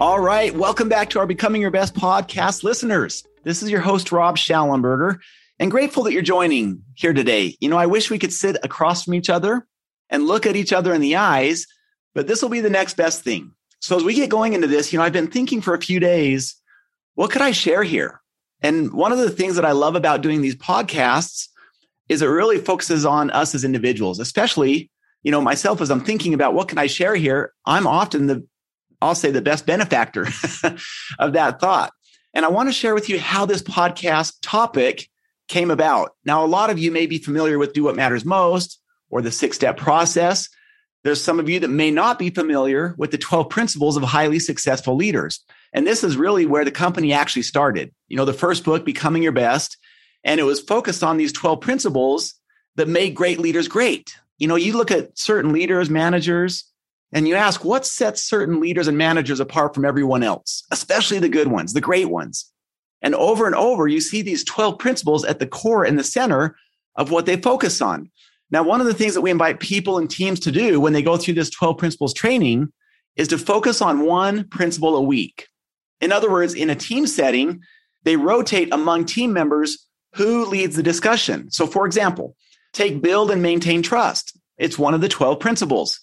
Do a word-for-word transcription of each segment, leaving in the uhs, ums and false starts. All right, welcome back to our Becoming Your Best podcast listeners. This is your host, Rob Schallenberger, and grateful that you're joining here today. You know, I wish we could sit across from each other and look at each other in the eyes, but this will be the next best thing. So as we get going into this, you know, I've been thinking for a few days, what could I share here? And one of the things that I love about doing these podcasts is it really focuses on us as individuals, especially, you know, myself, as I'm thinking about what can I share here, I'm often the, I'll say the best benefactor of that thought. And I want to share with you how this podcast topic came about. Now, a lot of you may be familiar with Do What Matters Most or the six-step process. There's some of you that may not be familiar with the twelve principles of highly successful leaders. And this is really where the company actually started. You know, the first book, Becoming Your Best, and it was focused on these twelve principles that made great leaders great. You know, you look at certain leaders, managers, and you ask, what sets certain leaders and managers apart from everyone else, especially the good ones, the great ones? And over and over, you see these twelve principles at the core and the center of what they focus on. Now, one of the things that we invite people and teams to do when they go through this twelve principles training is to focus on one principle a week. In other words, in a team setting, they rotate among team members who leads the discussion. So for example, take build and maintain trust. It's one of the twelve principles.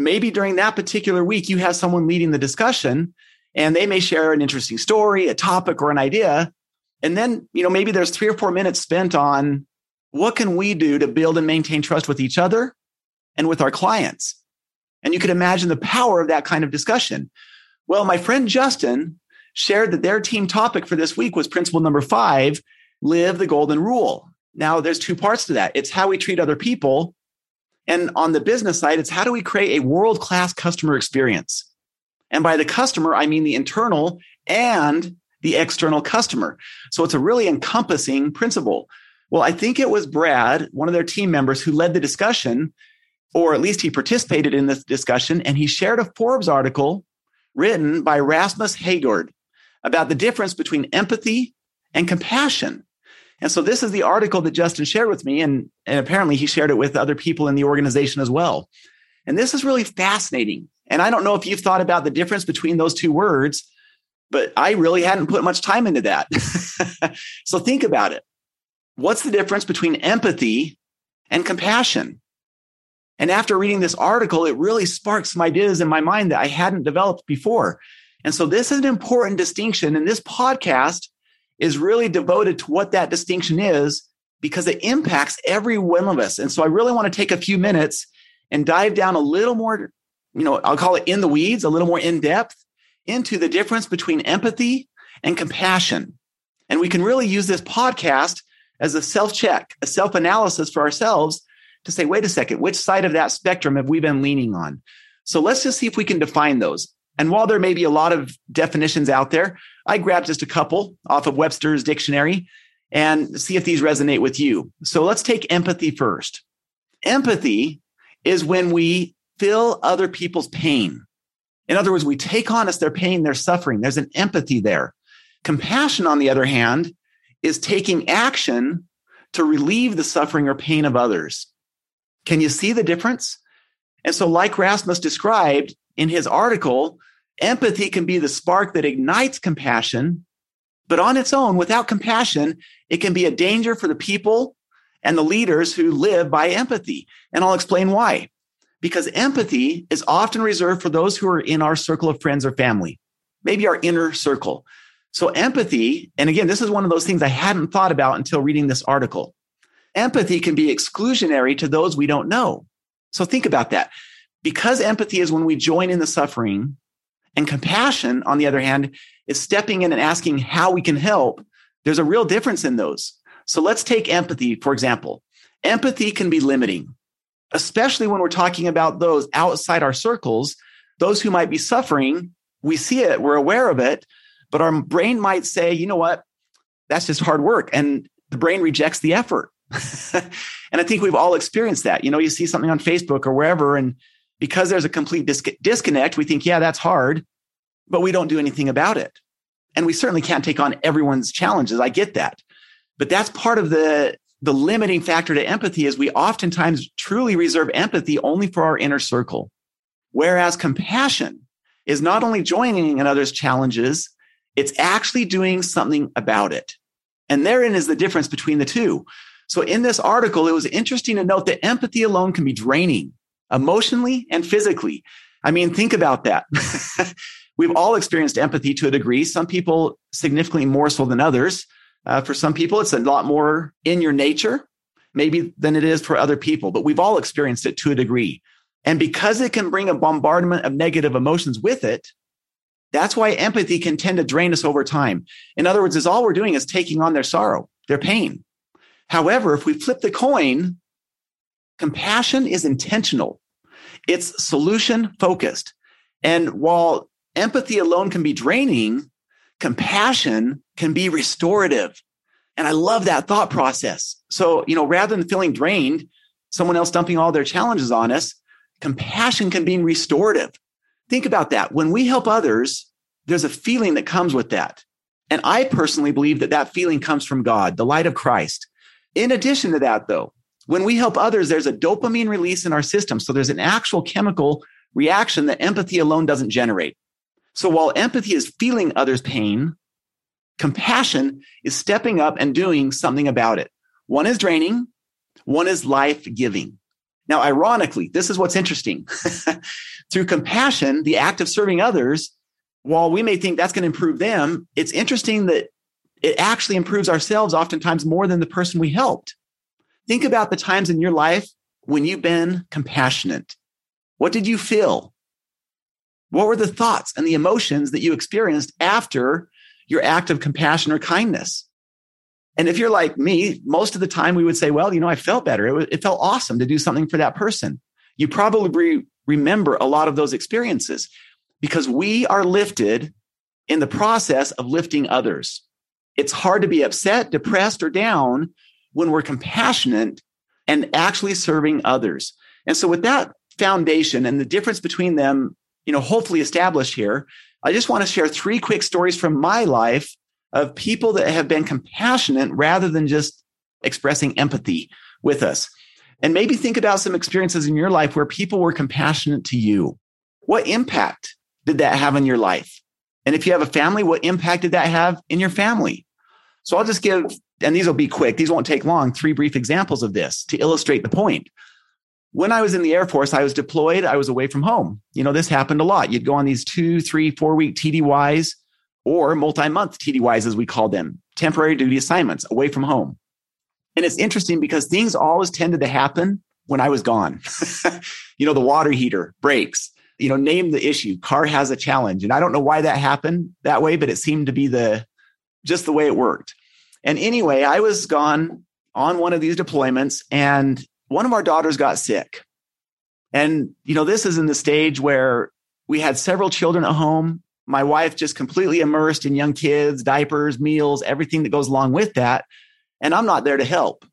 Maybe during that particular week, you have someone leading the discussion and they may share an interesting story, a topic, or an idea. And then, you know, maybe there's three or four minutes spent on what can we do to build and maintain trust with each other and with our clients. And you can imagine the power of that kind of discussion. Well, my friend Justin shared that their team topic for this week was principle number five, live the golden rule. Now, there's two parts to that. It's how we treat other people. And on the business side, it's how do we create a world-class customer experience? And by the customer, I mean the internal and the external customer. So it's a really encompassing principle. Well, I think it was Brad, one of their team members, who led the discussion, or at least he participated in this discussion, and he shared a Forbes article written by Rasmus Haggard about the difference between empathy and compassion. And so this is the article that Justin shared with me, and, and apparently he shared it with other people in the organization as well. And this is really fascinating. And I don't know if you've thought about the difference between those two words, but I really hadn't put much time into that. So think about it. What's the difference between empathy and compassion? And after reading this article, it really sparks some ideas in my mind that I hadn't developed before. And so this is an important distinction. And this podcast is really devoted to what that distinction is because it impacts every one of us. And so I really want to take a few minutes and dive down a little more, you know, I'll call it in the weeds, a little more in depth into the difference between empathy and compassion. And we can really use this podcast as a self-check, a self-analysis for ourselves to say, wait a second, which side of that spectrum have we been leaning on? So let's just see if we can define those. And while there may be a lot of definitions out there, I grabbed just a couple off of Webster's dictionary and see if these resonate with you. So let's take empathy first. Empathy is when we feel other people's pain. In other words, we take on us their pain, their suffering. There's an empathy there. Compassion, on the other hand, is taking action to relieve the suffering or pain of others. Can you see the difference? And so like Rasmus described in his article, empathy can be the spark that ignites compassion, but on its own, without compassion, it can be a danger for the people and the leaders who live by empathy. And I'll explain why. because empathy is often reserved for those who are in our circle of friends or family, maybe our inner circle. So empathy, and again, this is one of those things I hadn't thought about until reading this article. Empathy can be exclusionary to those we don't know. So think about that. Because empathy is when we join in the suffering, and compassion, on the other hand, is stepping in and asking how we can help, there's a real difference in those. So let's take empathy, for example. Empathy can be limiting, especially when we're talking about those outside our circles, those who might be suffering. We see it, we're aware of it, but our brain might say, you know what, that's just hard work. And the brain rejects the effort. And I think we've all experienced that. You know, you see something on Facebook or wherever, and because there's a complete dis- disconnect, we think, yeah, that's hard, but we don't do anything about it. And we certainly can't take on everyone's challenges. I get that. But that's part of the, the limiting factor to empathy is we oftentimes truly reserve empathy only for our inner circle. Whereas compassion is not only joining in others' challenges, it's actually doing something about it. And therein is the difference between the two. So in this article, it was interesting to note that empathy alone can be draining emotionally and physically. I mean, think about that. We've all experienced empathy to a degree. Some people significantly more so than others. Uh, for some people, it's a lot more in your nature, maybe than it is for other people, but we've all experienced it to a degree. And because it can bring a bombardment of negative emotions with it, that's why empathy can tend to drain us over time. In other words, is all we're doing is taking on their sorrow, their pain. However, if we flip the coin, compassion is intentional. It's solution focused. And while empathy alone can be draining, compassion can be restorative. And I love that thought process. So, you know, rather than feeling drained, someone else dumping all their challenges on us, compassion can be restorative. Think about that. When we help others, there's a feeling that comes with that. And I personally believe that that feeling comes from God, the light of Christ. In addition to that, though, when we help others, there's a dopamine release in our system. So there's an actual chemical reaction that empathy alone doesn't generate. So while empathy is feeling others' pain, compassion is stepping up and doing something about it. One is draining, one is life-giving. Now, ironically, this is what's interesting. Through compassion, the act of serving others, while we may think that's going to improve them, it's interesting that it actually improves ourselves oftentimes more than the person we helped. Think about the times in your life when you've been compassionate. What did you feel? What were the thoughts and the emotions that you experienced after your act of compassion or kindness? And if you're like me, most of the time we would say, well, you know, I felt better. It, was, it felt awesome to do something for that person. You probably re- remember a lot of those experiences because we are lifted in the process of lifting others. It's hard to be upset, depressed, or down when we're compassionate and actually serving others. And so with that foundation and the difference between them, you know, hopefully established here, I just want to share three quick stories from my life of people that have been compassionate rather than just expressing empathy with us. And maybe think about some experiences in your life where people were compassionate to you. What impact did that have on your life? And if you have a family, what impact did that have in your family? So I'll just give, and these will be quick, these won't take long, three brief examples of this to illustrate the point. When I was in the Air Force, I was deployed, I was away from home. You know, this happened a lot. You'd go on these two, three, four-week T D Ys, or multi-month T D Ys, as we call them, temporary duty assignments away from home. And it's interesting because things always tended to happen when I was gone. You know, the water heater breaks, you know, name the issue, car has a challenge. And I don't know why that happened that way, but it seemed to be the just the way it worked. And anyway, I was gone on one of these deployments and one of our daughters got sick. And, you know, this is in the stage where we had several children at home. My wife just completely immersed in young kids, diapers, meals, everything that goes along with that. And I'm not there to help.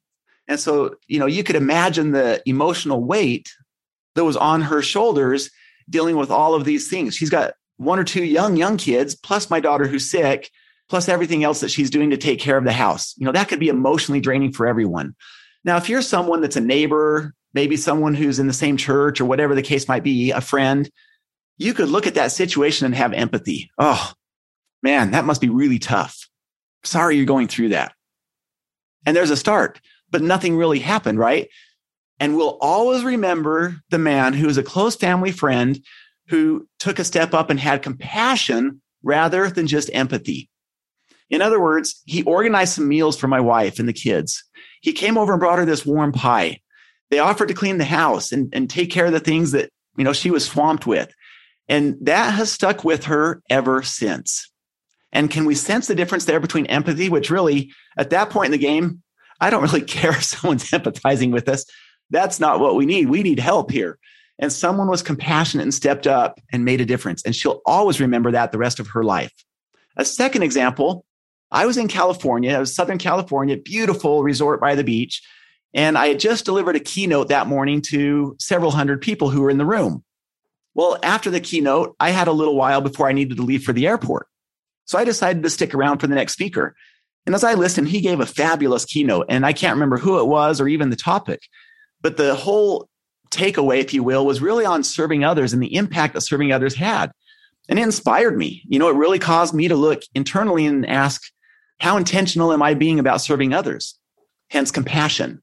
And so, you know, you could imagine the emotional weight that was on her shoulders dealing with all of these things. She's got one or two young, young kids, plus my daughter who's sick, plus everything else that she's doing to take care of the house. You know, that could be emotionally draining for everyone. Now, if you're someone that's a neighbor, maybe someone who's in the same church or whatever the case might be, a friend, you could look at that situation and have empathy. Oh, man, that must be really tough. Sorry you're going through that. And there's a start, but nothing really happened, right? And we'll always remember the man who is a close family friend who took a step up and had compassion rather than just empathy. In other words, he organized some meals for my wife and the kids. He came over and brought her this warm pie. They offered to clean the house and, and take care of the things that, you know, she was swamped with. And that has stuck with her ever since. And can we sense the difference there between empathy, which really, at that point in the game, I don't really care if someone's empathizing with us. That's not what we need. We need help here. And someone was compassionate and stepped up and made a difference. And she'll always remember that the rest of her life. A second example, I was in California. I was Southern California, beautiful resort by the beach. And I had just delivered a keynote that morning to several hundred people who were in the room. Well, after the keynote, I had a little while before I needed to leave for the airport. So I decided to stick around for the next speaker. And as I listened, he gave a fabulous keynote. And I can't remember who it was or even the topic. But the whole takeaway, if you will, was really on serving others and the impact that serving others had. And it inspired me. You know, it really caused me to look internally and ask, how intentional am I being about serving others? Hence compassion.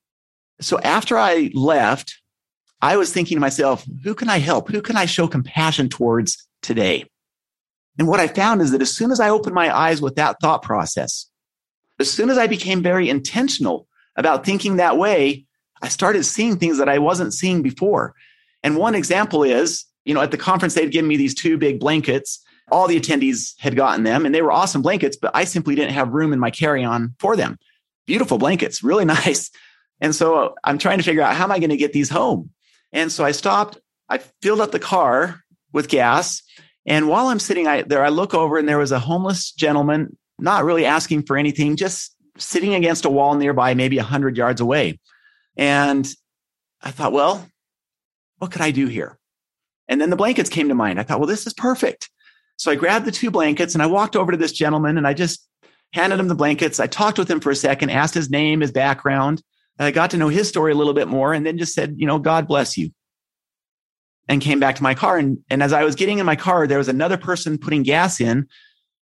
So after I left, I was thinking to myself, who can I help? Who can I show compassion towards today? And what I found is that as soon as I opened my eyes with that thought process, as soon as I became very intentional about thinking that way, I started seeing things that I wasn't seeing before. And one example is, you know, at the conference, they'd given me these two big blankets. All the attendees had gotten them and they were awesome blankets, but I simply didn't have room in my carry-on for them. Beautiful blankets, really nice. And so I'm trying to figure out, how am I going to get these home? And so I stopped, I filled up the car with gas. And while I'm sitting I, there, I look over and there was a homeless gentleman, not really asking for anything, just sitting against a wall nearby, maybe one hundred yards away. And I thought, well, what could I do here? And then the blankets came to mind. I thought, well, this is perfect. So I grabbed the two blankets and I walked over to this gentleman and I just handed him the blankets. I talked with him for a second, asked his name, his background. And I got to know his story a little bit more and then just said, you know, God bless you. And came back to my car. And, and as I was getting in my car, there was another person putting gas in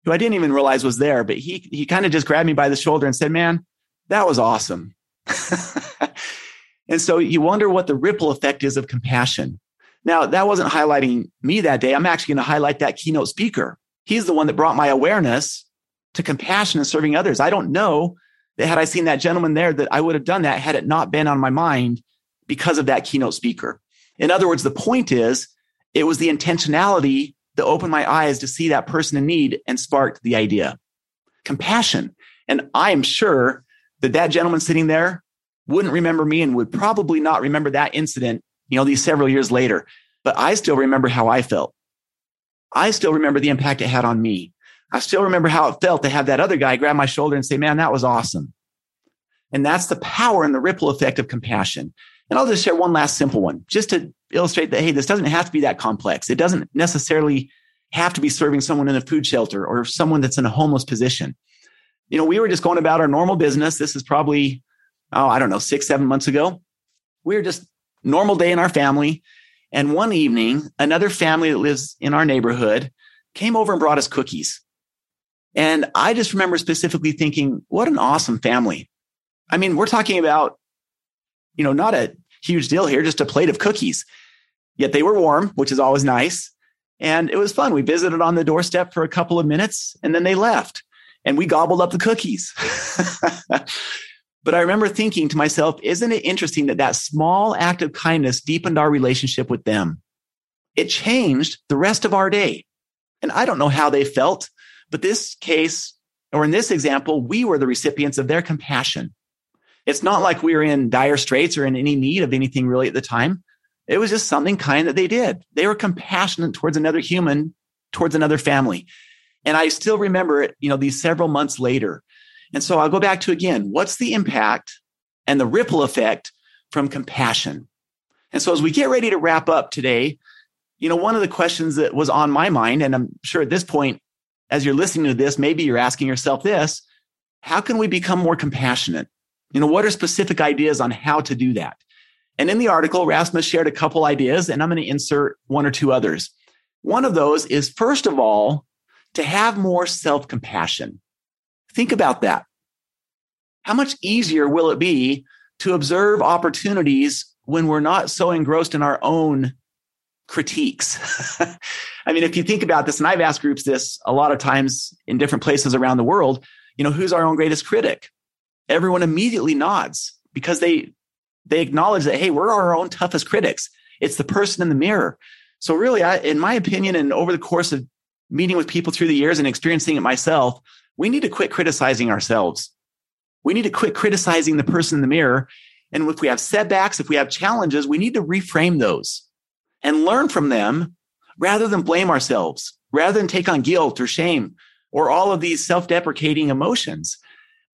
who I didn't even realize was there. But he he kind of just grabbed me by the shoulder and said, man, that was awesome. And so you wonder what the ripple effect is of compassion. Now, that wasn't highlighting me that day. I'm actually going to highlight that keynote speaker. He's the one that brought my awareness to compassion and serving others. I don't know that had I seen that gentleman there that I would have done that had it not been on my mind because of that keynote speaker. In other words, the point is, it was the intentionality that opened my eyes to see that person in need and sparked the idea. Compassion. And I am sure that that gentleman sitting there wouldn't remember me and would probably not remember that incident, you know, these several years later. But I still remember how I felt. I still remember the impact it had on me. I still remember how it felt to have that other guy grab my shoulder and say, man, that was awesome. And that's the power and the ripple effect of compassion. And I'll just share one last simple one, just to illustrate that, hey, this doesn't have to be that complex. It doesn't necessarily have to be serving someone in a food shelter or someone that's in a homeless position. You know, we were just going about our normal business. This is probably, oh, I don't know, six, seven months ago. We were just normal day in our family. And one evening, another family that lives in our neighborhood came over and brought us cookies. And I just remember specifically thinking, what an awesome family. I mean, we're talking about, you know, not a huge deal here, just a plate of cookies. Yet they were warm, which is always nice. And it was fun. We visited on the doorstep for a couple of minutes and then they left and we gobbled up the cookies. But I remember thinking to myself, isn't it interesting that that small act of kindness deepened our relationship with them? It changed the rest of our day. And I don't know how they felt, but this case, or in this example, we were the recipients of their compassion. It's not like we were in dire straits or in any need of anything really at the time. It was just something kind that they did. They were compassionate towards another human, towards another family. And I still remember it, you know, these several months later. And so I'll go back to, again, what's the impact and the ripple effect from compassion? And so as we get ready to wrap up today, you know, one of the questions that was on my mind, and I'm sure at this point, as you're listening to this, maybe you're asking yourself this, how can we become more compassionate? You know, what are specific ideas on how to do that? And in the article, Rasmus shared a couple ideas, and I'm going to insert one or two others. One of those is, first of all, to have more self-compassion. Think about that. How much easier will it be to observe opportunities when we're not so engrossed in our own critiques. I mean, if you think about this, and I've asked groups this a lot of times in different places around the world, you know, who's our own greatest critic? Everyone immediately nods because they they acknowledge that, hey, we're our own toughest critics. It's the person in the mirror. So really, I, in my opinion, and over the course of meeting with people through the years and experiencing it myself, we need to quit criticizing ourselves. We need to quit criticizing the person in the mirror. And if we have setbacks, if we have challenges, we need to reframe those and learn from them rather than blame ourselves, rather than take on guilt or shame or all of these self-deprecating emotions.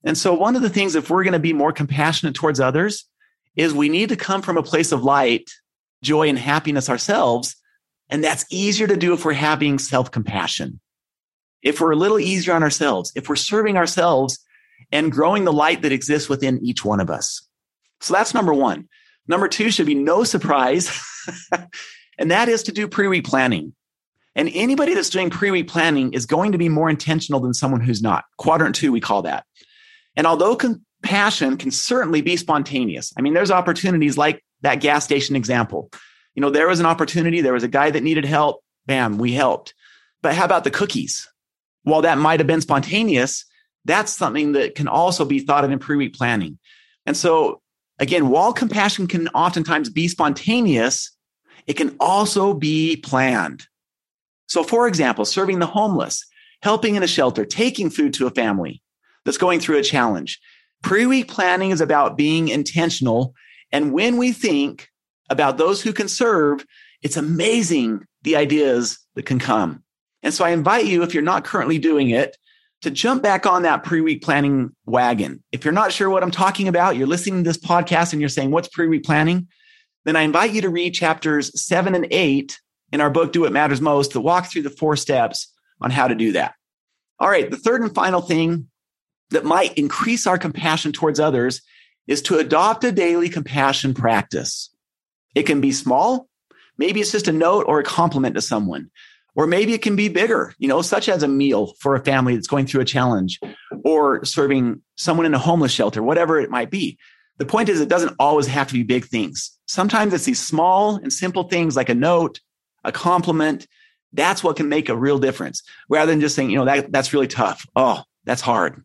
And so one of the things, if we're going to be more compassionate towards others, is we need to come from a place of light, joy, and happiness ourselves. And that's easier to do if we're having self-compassion, if we're a little easier on ourselves, if we're serving ourselves and growing the light that exists within each one of us. So that's number one. Number two should be no surprise, and that is to do pre-week planning. And anybody that's doing pre-week planning is going to be more intentional than someone who's not. Quadrant two, we call that. And although compassion can certainly be spontaneous, I mean, there's opportunities like that gas station example. You know, there was an opportunity, there was a guy that needed help, bam, we helped. But how about the cookies? While that might have been spontaneous, that's something that can also be thought of in pre-week planning. And so again, while compassion can oftentimes be spontaneous, it can also be planned. So for example, serving the homeless, helping in a shelter, taking food to a family that's going through a challenge. Pre-week planning is about being intentional. And when we think about those who can serve, it's amazing the ideas that can come. And so I invite you, if you're not currently doing it, to jump back on that pre-week planning wagon. If you're not sure what I'm talking about, you're listening to this podcast and you're saying, what's pre-week planning? Then I invite you to read chapters seven and eight in our book, Do What Matters Most, to walk through the four steps on how to do that. All right, the third and final thing that might increase our compassion towards others is to adopt a daily compassion practice. It can be small. Maybe it's just a note or a compliment to someone. Or maybe it can be bigger, you know, such as a meal for a family that's going through a challenge or serving someone in a homeless shelter, whatever it might be. The point is, it doesn't always have to be big things. Sometimes it's these small and simple things like a note, a compliment. That's what can make a real difference rather than just saying, you know, that that's really tough. Oh, that's hard.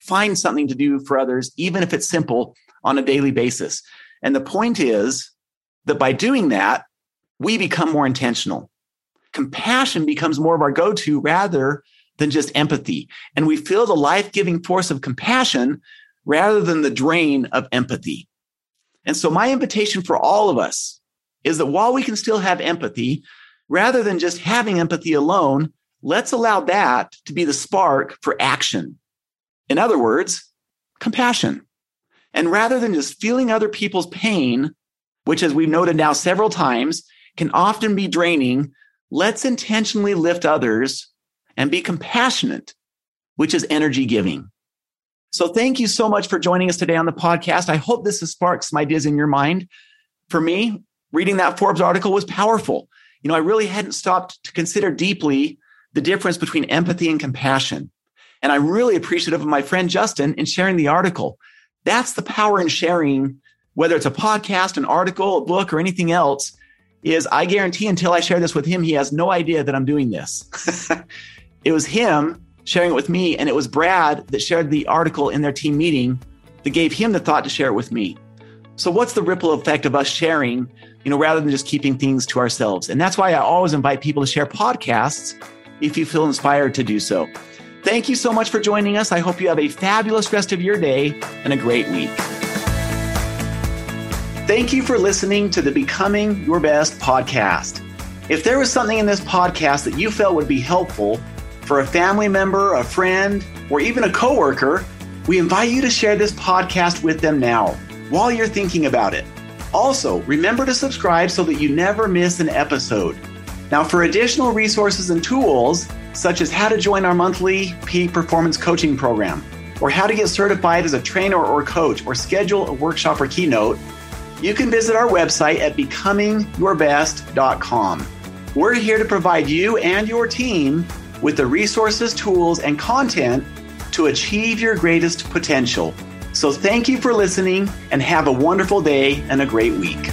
Find something to do for others, even if it's simple, on a daily basis. And the point is that by doing that, we become more intentional. Compassion becomes more of our go-to rather than just empathy. And we feel the life-giving force of compassion rather than the drain of empathy. And so my invitation for all of us is that while we can still have empathy, rather than just having empathy alone, let's allow that to be the spark for action. In other words, compassion. And rather than just feeling other people's pain, which as we've noted now several times, can often be draining, let's intentionally lift others and be compassionate, which is energy giving. So thank you so much for joining us today on the podcast. I hope this sparks some ideas in your mind. For me, reading that Forbes article was powerful. You know, I really hadn't stopped to consider deeply the difference between empathy and compassion. And I'm really appreciative of my friend Justin in sharing the article. That's the power in sharing, whether it's a podcast, an article, a book, or anything else. Is I guarantee until I share this with him, he has no idea that I'm doing this. It was him sharing it with me, and it was Brad that shared the article in their team meeting that gave him the thought to share it with me. So what's the ripple effect of us sharing, you know, rather than just keeping things to ourselves? And that's why I always invite people to share podcasts if you feel inspired to do so. Thank you so much for joining us. I hope you have a fabulous rest of your day and a great week. Thank you for listening to the Becoming Your Best podcast. If there was something in this podcast that you felt would be helpful for a family member, a friend, or even a coworker, we invite you to share this podcast with them now while you're thinking about it. Also, remember to subscribe so that you never miss an episode. Now, for additional resources and tools, such as how to join our monthly peak performance coaching program, or how to get certified as a trainer or coach, or schedule a workshop or keynote, you can visit our website at becoming your best dot com. We're here to provide you and your team with the resources, tools, and content to achieve your greatest potential. So thank you for listening and have a wonderful day and a great week.